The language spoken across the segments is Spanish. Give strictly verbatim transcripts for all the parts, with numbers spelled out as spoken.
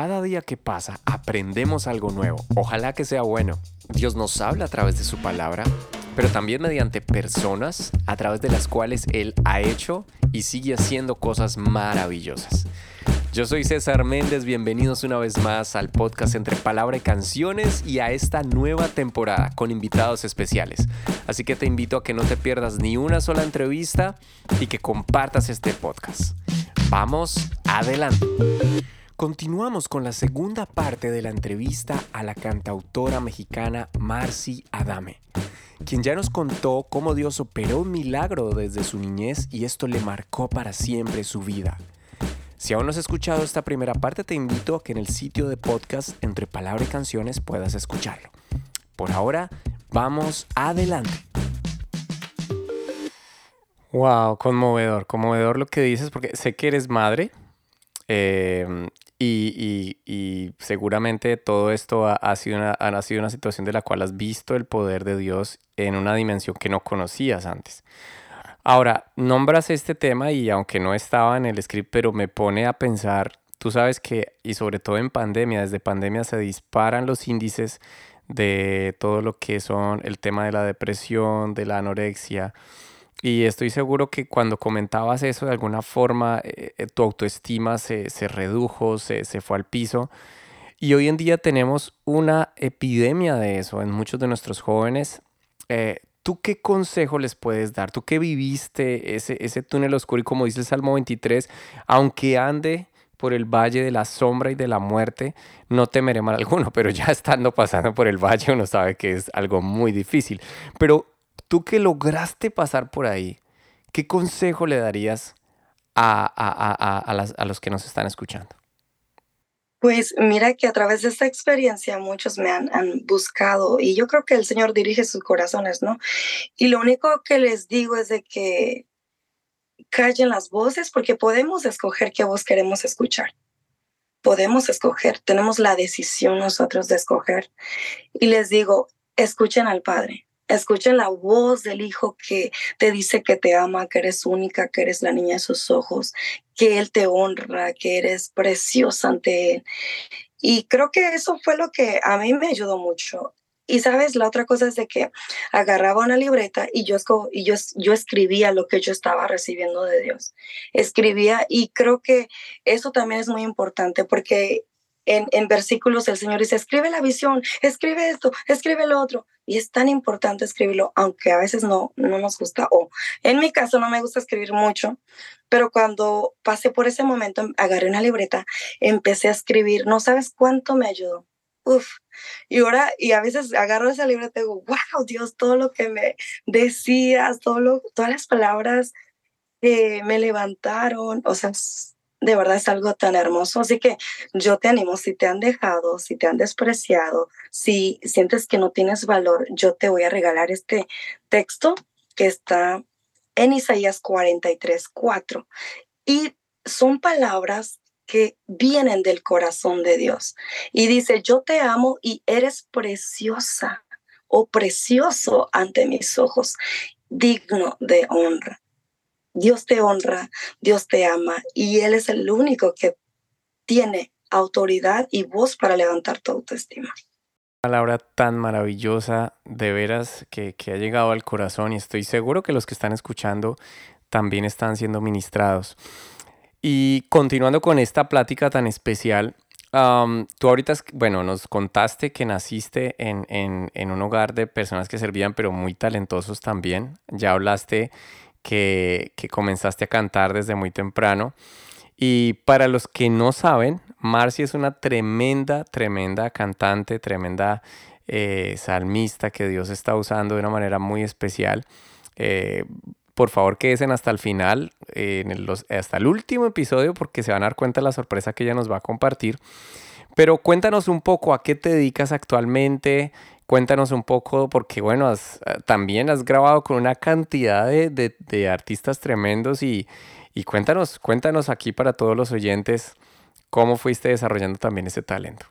Cada día que pasa aprendemos algo nuevo, ojalá que sea bueno. Dios nos habla a través de su palabra, pero también mediante personas a través de las cuales Él ha hecho y sigue haciendo cosas maravillosas. Yo soy César Méndez, bienvenidos una vez más al podcast Entre Palabra y Canciones y a esta nueva temporada con invitados especiales. Así que te invito a que no te pierdas ni una sola entrevista y que compartas este podcast. Vamos adelante. Continuamos con la segunda parte de la entrevista a la cantautora mexicana Marcy Adame, quien ya nos contó cómo Dios operó un milagro desde su niñez y esto le marcó para siempre su vida. Si aún no has escuchado esta primera parte, te invito a que en el sitio de podcast Entre Palabra y Canciones puedas escucharlo. Por ahora, vamos adelante. Wow, conmovedor, conmovedor lo que dices, porque sé que eres madre. Eh, y, y, y seguramente todo esto ha, ha, sido una, ha sido una situación de la cual has visto el poder de Dios en una dimensión que no conocías antes. Ahora, nombras este tema y aunque no estaba en el script, pero me pone a pensar, tú sabes que, y sobre todo en pandemia, desde pandemia se disparan los índices de todo lo que son el tema de la depresión, de la anorexia. Y estoy seguro que cuando comentabas eso, de alguna forma, eh, tu autoestima se, se redujo, se, se fue al piso. Y hoy en día tenemos una epidemia de eso en muchos de nuestros jóvenes. Eh, ¿Tú qué consejo les puedes dar? ¿Tú qué viviste ese, ese túnel oscuro? Y como dice el Salmo veintitrés, aunque ande por el valle de la sombra y de la muerte, no temeré mal alguno. Pero ya estando pasando por el valle, uno sabe que es algo muy difícil. Pero tú que lograste pasar por ahí, ¿qué consejo le darías a, a, a, a, las, a los que nos están escuchando? Pues mira que a través de esta experiencia muchos me han, han buscado y yo creo que el Señor dirige sus corazones, ¿no? Y lo único que les digo es de que callen las voces porque podemos escoger qué voz queremos escuchar. Podemos escoger, tenemos la decisión nosotros de escoger. Y les digo, escuchen al Padre. Escuchen la voz del Hijo que te dice que te ama, que eres única, que eres la niña de sus ojos, que Él te honra, que eres preciosa ante Él. Y creo que eso fue lo que a mí me ayudó mucho. Y sabes, la otra cosa es de que agarraba una libreta y yo, y yo, yo escribía lo que yo estaba recibiendo de Dios. Escribía y creo que eso también es muy importante porque En, en versículos el Señor dice, escribe la visión, escribe esto, escribe lo otro. Y es tan importante escribirlo, aunque a veces no, no nos gusta. O en mi caso no me gusta escribir mucho, pero cuando pasé por ese momento, agarré una libreta, empecé a escribir. No sabes cuánto me ayudó. Uf. Y ahora, y a veces agarro esa libreta y digo, wow, Dios, todo lo que me decías, todo lo, todas las palabras que me levantaron, o sea, de verdad es algo tan hermoso. Así que yo te animo, si te han dejado, si te han despreciado, si sientes que no tienes valor, yo te voy a regalar este texto que está en Isaías cuarenta y tres, cuatro. Y son palabras que vienen del corazón de Dios. Y dice, yo te amo y eres preciosa o precioso ante mis ojos, digno de honra. Dios te honra, Dios te ama y Él es el único que tiene autoridad y voz para levantar tu autoestima. Una palabra tan maravillosa, de veras, que, que ha llegado al corazón y estoy seguro que los que están escuchando también están siendo ministrados. Y continuando con esta plática tan especial, um, tú ahorita, bueno, nos contaste que naciste en, en, en un hogar de personas que servían, pero muy talentosos también. Ya hablaste Que, que comenzaste a cantar desde muy temprano. Y para los que no saben, Marcy es una tremenda, tremenda cantante, tremenda eh, salmista que Dios está usando de una manera muy especial. Eh, por favor, quédense hasta el final, eh, en los, hasta el último episodio, porque se van a dar cuenta de la sorpresa que ella nos va a compartir. Pero cuéntanos un poco a qué te dedicas actualmente. Cuéntanos un poco, porque bueno, has, también has grabado con una cantidad de, de, de artistas tremendos y, y cuéntanos, cuéntanos aquí para todos los oyentes cómo fuiste desarrollando también ese talento.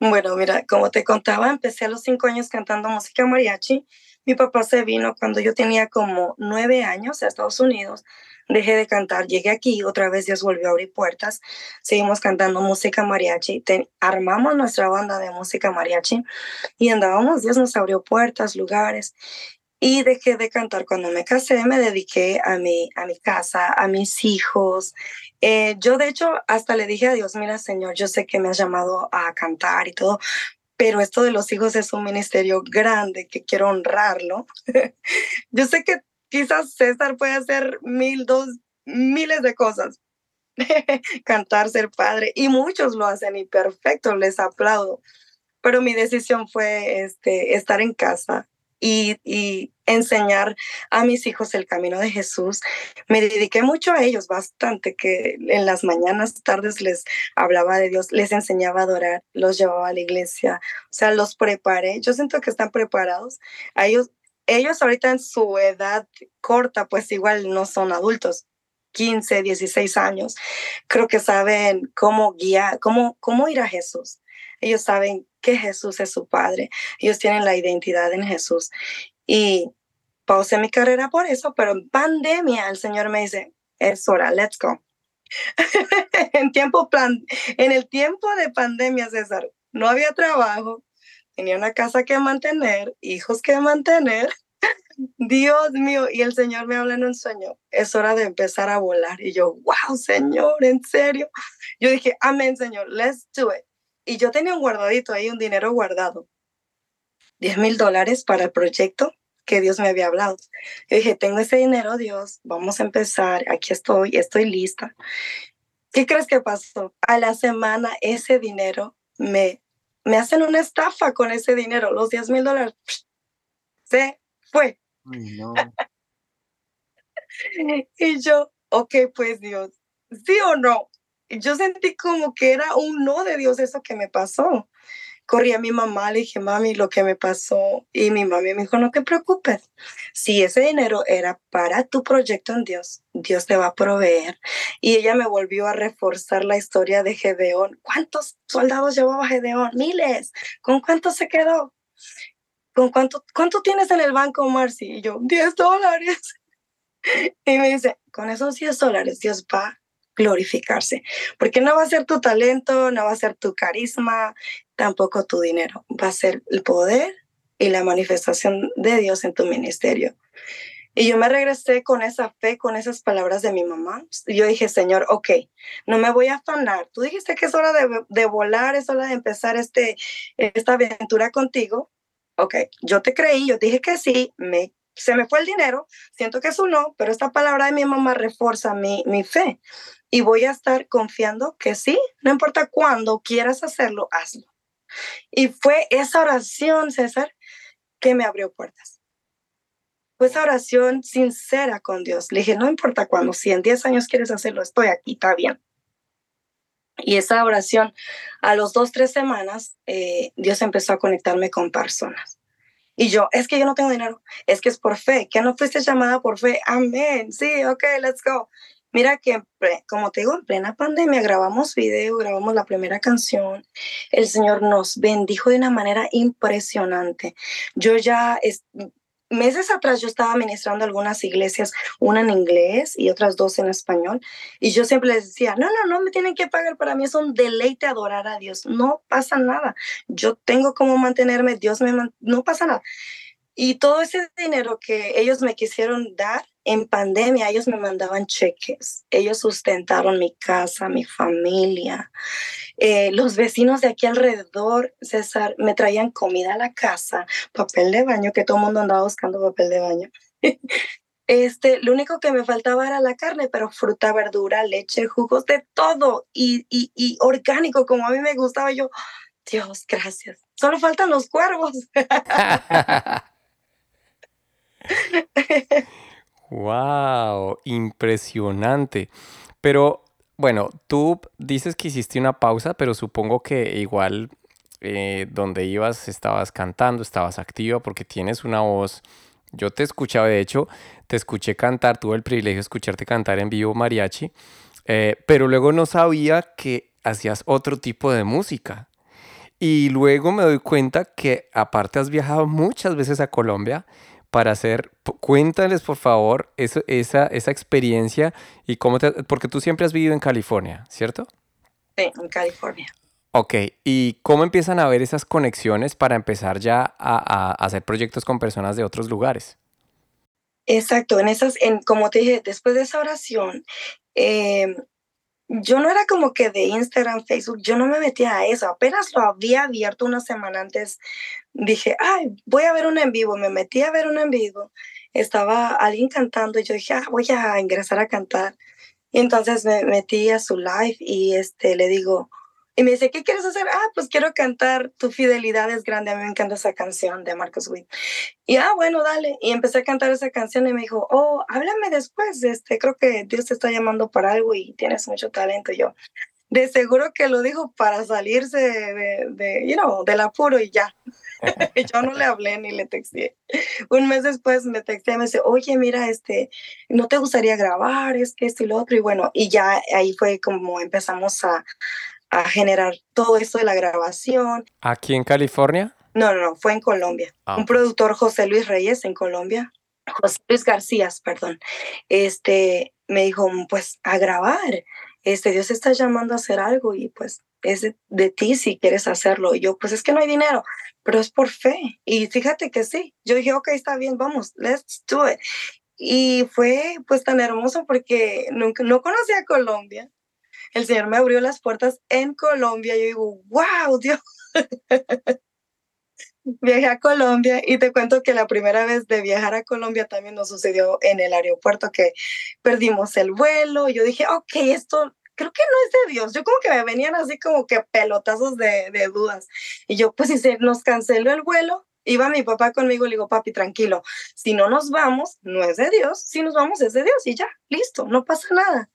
Bueno, mira, como te contaba, empecé a los cinco años cantando música mariachi, Mi papá se vino cuando yo tenía como nueve años a Estados Unidos. Dejé de cantar, llegué aquí, otra vez Dios volvió a abrir puertas. Seguimos cantando música mariachi. Ten, armamos nuestra banda de música mariachi y andábamos, Dios nos abrió puertas, lugares. Y dejé de cantar. Cuando me casé, me dediqué a mi, a mi casa, a mis hijos. Eh, yo, de hecho, hasta le dije a Dios, mira, Señor, yo sé que me has llamado a cantar y todo, pero esto de los hijos es un ministerio grande que quiero honrarlo. Yo sé que quizás César puede hacer mil, dos, miles de cosas. Cantar, ser padre. Y muchos lo hacen y perfecto, les aplaudo. Pero mi decisión fue este, estar en casa. Y, y enseñar a mis hijos el camino de Jesús. Me dediqué mucho a ellos, bastante, que en las mañanas, tardes les hablaba de Dios, les enseñaba a adorar, los llevaba a la iglesia, o sea, los preparé. Yo siento que están preparados. A ellos, ellos ahorita en su edad corta, pues igual no son adultos, quince, dieciséis años. Creo que saben cómo guiar, cómo, cómo ir a Jesús. Ellos saben que Jesús es su Padre. Ellos tienen la identidad en Jesús. Y pausé mi carrera por eso, pero en pandemia el Señor me dice, es hora, let's go. en, tiempo plan- en el tiempo de pandemia, César, no había trabajo, tenía una casa que mantener, hijos que mantener. Dios mío, y el Señor me habla en un sueño, es hora de empezar a volar. Y yo, wow, Señor, ¿en serio? Yo dije, amén, Señor, let's do it. Y yo tenía un guardadito ahí, un dinero guardado. diez mil dólares para el proyecto que Dios me había hablado. Yo dije, tengo ese dinero, Dios, vamos a empezar. Aquí estoy, estoy lista. ¿Qué crees que pasó? A la semana ese dinero, me, me hacen una estafa con ese dinero. Los diez mil dólares, se fue. Ay, no. Y yo, ok, pues Dios, ¿sí o no? Yo sentí como que era un no de Dios eso que me pasó. Corrí a mi mamá, le dije, mami, lo que me pasó. Y mi mami me dijo, no te preocupes. Si ese dinero era para tu proyecto en Dios, Dios te va a proveer. Y ella me volvió a reforzar la historia de Gedeón. ¿Cuántos soldados llevaba Gedeón? Miles. ¿Con cuánto se quedó? ¿Con cuánto, cuánto tienes en el banco, Marcy? Y yo, diez dólares. Y me dice, con esos diez dólares Dios va glorificarse, porque no va a ser tu talento, no va a ser tu carisma, tampoco tu dinero, va a ser el poder y la manifestación de Dios en tu ministerio. Y yo me regresé con esa fe, con esas palabras de mi mamá. Yo dije, Señor, ok, no me voy a afanar. Tú dijiste que es hora de, de volar, es hora de empezar este, esta aventura contigo. Ok, yo te creí, yo dije que sí, me se me fue el dinero, siento que es un no, pero esta palabra de mi mamá refuerza mi, mi fe. Y voy a estar confiando que sí, no importa cuándo quieras hacerlo, hazlo. Y fue esa oración, César, que me abrió puertas. Fue esa oración sincera con Dios. Le dije, no importa cuándo, si en diez años quieres hacerlo, estoy aquí, está bien. Y esa oración, a los dos, tres semanas, eh, Dios empezó a conectarme con personas. Y yo, es que yo no tengo dinero, es que es por fe, que no fuiste llamada por fe, amén, sí, ok, let's go. Mira que, como te digo, en plena pandemia grabamos video, grabamos la primera canción, el Señor nos bendijo de una manera impresionante. Yo ya, es, meses atrás yo estaba ministrando algunas iglesias, una en inglés y otras dos en español, y yo siempre les decía, no, no, no me tienen que pagar, para mí es un deleite adorar a Dios, no pasa nada, yo tengo cómo mantenerme, Dios me man- no pasa nada. Y todo ese dinero que ellos me quisieron dar en pandemia, ellos me mandaban cheques. Ellos sustentaron mi casa, mi familia. Eh, los vecinos de aquí alrededor, César, me traían comida a la casa, papel de baño, que todo el mundo andaba buscando papel de baño. Este, lo único que me faltaba era la carne, pero fruta, verdura, leche, jugos, de todo. Y, y, y orgánico, como a mí me gustaba. Yo, Dios, gracias. Solo faltan los cuervos. Wow, impresionante. Pero bueno, tú dices que hiciste una pausa, pero supongo que igual eh, donde ibas estabas cantando, estabas activa porque tienes una voz. Yo te escuchaba, de hecho, te escuché cantar, tuve el privilegio de escucharte cantar en vivo mariachi, eh, pero luego no sabía que hacías otro tipo de música. Y luego me doy cuenta que aparte has viajado muchas veces a Colombia para hacer, cuéntales por favor eso, esa, esa experiencia y cómo te, porque tú siempre has vivido en California, ¿cierto? Sí, en California. Ok, ¿y cómo empiezan a haber esas conexiones para empezar ya a, a, a hacer proyectos con personas de otros lugares? Exacto, en esas, en, como te dije, después de esa oración, eh, yo no era como que de Instagram, Facebook, yo no me metía a eso, apenas lo había abierto una semana antes, dije, ay, voy a ver un en vivo, me metí a ver un en vivo, estaba alguien cantando y yo dije, ah, voy a ingresar a cantar, y entonces me metí a su live y este, le digo... Y me dice, ¿qué quieres hacer? Ah, pues quiero cantar Tu Fidelidad es Grande. A mí me encanta esa canción de Marcos Witt. Y, ah, bueno, dale. Y empecé a cantar esa canción y me dijo, oh, háblame después. Este, creo que Dios te está llamando para algo y tienes mucho talento. Y yo, de seguro que lo dijo para salirse de, de, you know, del apuro y ya. Yo no le hablé ni le texté. Un mes después me texté y me dice, oye, mira, este, ¿no te gustaría grabar? Es que esto y lo otro. Y bueno, y ya ahí fue como empezamos a... a generar todo esto de la grabación. ¿Aquí en California? No, no, no, fue en Colombia. Ah. Un productor, José Luis Reyes, en Colombia. José Luis García, perdón. Este, me dijo, pues, a grabar. Este, Dios está llamando a hacer algo y, pues, es de, de ti si quieres hacerlo. Y yo, pues, es que no hay dinero, pero es por fe. Y fíjate que sí. Yo dije, ok, está bien, vamos, let's do it. Y fue, pues, tan hermoso porque nunca, no conocía Colombia. El Señor me abrió las puertas en Colombia. Yo digo, wow, Dios. Viajé a Colombia y te cuento que la primera vez de viajar a Colombia también nos sucedió en el aeropuerto que perdimos el vuelo. Yo dije, ok, esto creo que no es de Dios. Yo como que me venían así como que pelotazos de, de dudas. Y yo, pues si se nos canceló el vuelo, iba mi papá conmigo, le digo, papi, tranquilo. Si no nos vamos, no es de Dios. Si nos vamos, es de Dios. Y ya, listo, no pasa nada.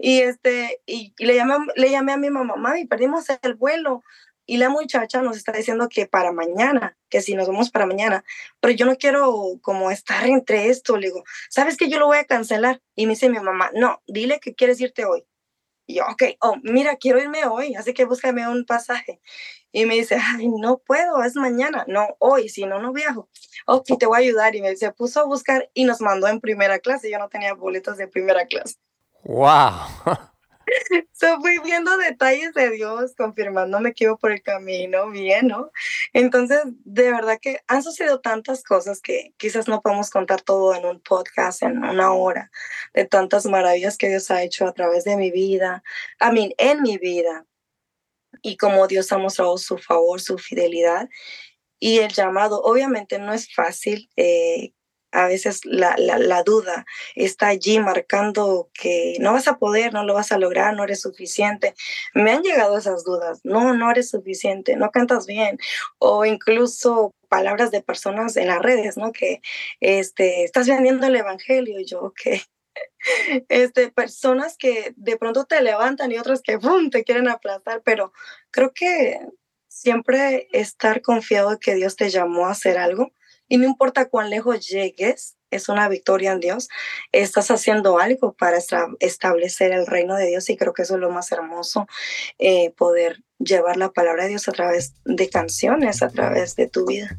Y, este, y, y le, llamé, le llamé a mi mamá, mami, perdimos el vuelo. Y la muchacha nos está diciendo que para mañana, que si nos vamos para mañana. Pero yo no quiero como estar entre esto. Le digo, ¿sabes qué? Yo lo voy a cancelar. Y me dice mi mamá, no, dile que quieres irte hoy. Y yo, ok, oh, mira, quiero irme hoy, así que búscame un pasaje. Y me dice, ay, no puedo, es mañana. No, hoy, si no, no viajo. Ok, te voy a ayudar. Y me dice, puso a buscar y nos mandó en primera clase. Yo no tenía boletos de primera clase. ¡Wow! So, fui viendo detalles de Dios, confirmándome que iba por el camino, bien, ¿no? Entonces, de verdad que han sucedido tantas cosas que quizás no podemos contar todo en un podcast, en una hora, de tantas maravillas que Dios ha hecho a través de mi vida, I mean, en mi vida, y cómo Dios ha mostrado su favor, su fidelidad, y el llamado, obviamente no es fácil, eh, a veces la, la, la duda está allí marcando que no vas a poder, no lo vas a lograr, no eres suficiente. Me han llegado esas dudas. No, no eres suficiente, no cantas bien. O incluso palabras de personas en las redes, ¿no? Que este, estás vendiendo el evangelio. Y yo, ok. Este, personas que de pronto te levantan y otras que ¡pum!, te quieren aplastar. Pero creo que siempre estar confiado de que Dios te llamó a hacer algo. Y no importa cuán lejos llegues, es una victoria en Dios. Estás haciendo algo para establecer el reino de Dios y creo que eso es lo más hermoso, eh, poder llevar la palabra de Dios a través de canciones, a través de tu vida.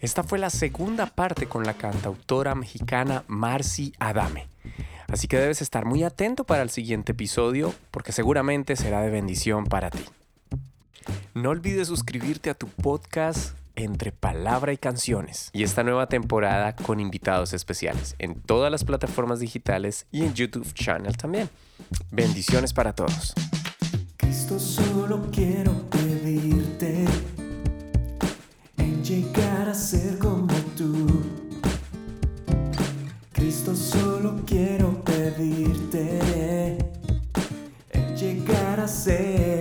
Esta fue la segunda parte con la cantautora mexicana Marcy Adame. Así que debes estar muy atento para el siguiente episodio porque seguramente será de bendición para ti. No olvides suscribirte a tu podcast Entre Palabra y Canciones y esta nueva temporada con invitados especiales en todas las plataformas digitales y en YouTube Channel también. Bendiciones para todos. Cristo, solo quiero pedirte en llegar a ser como tú. Cristo, solo quiero pedirte en llegar a ser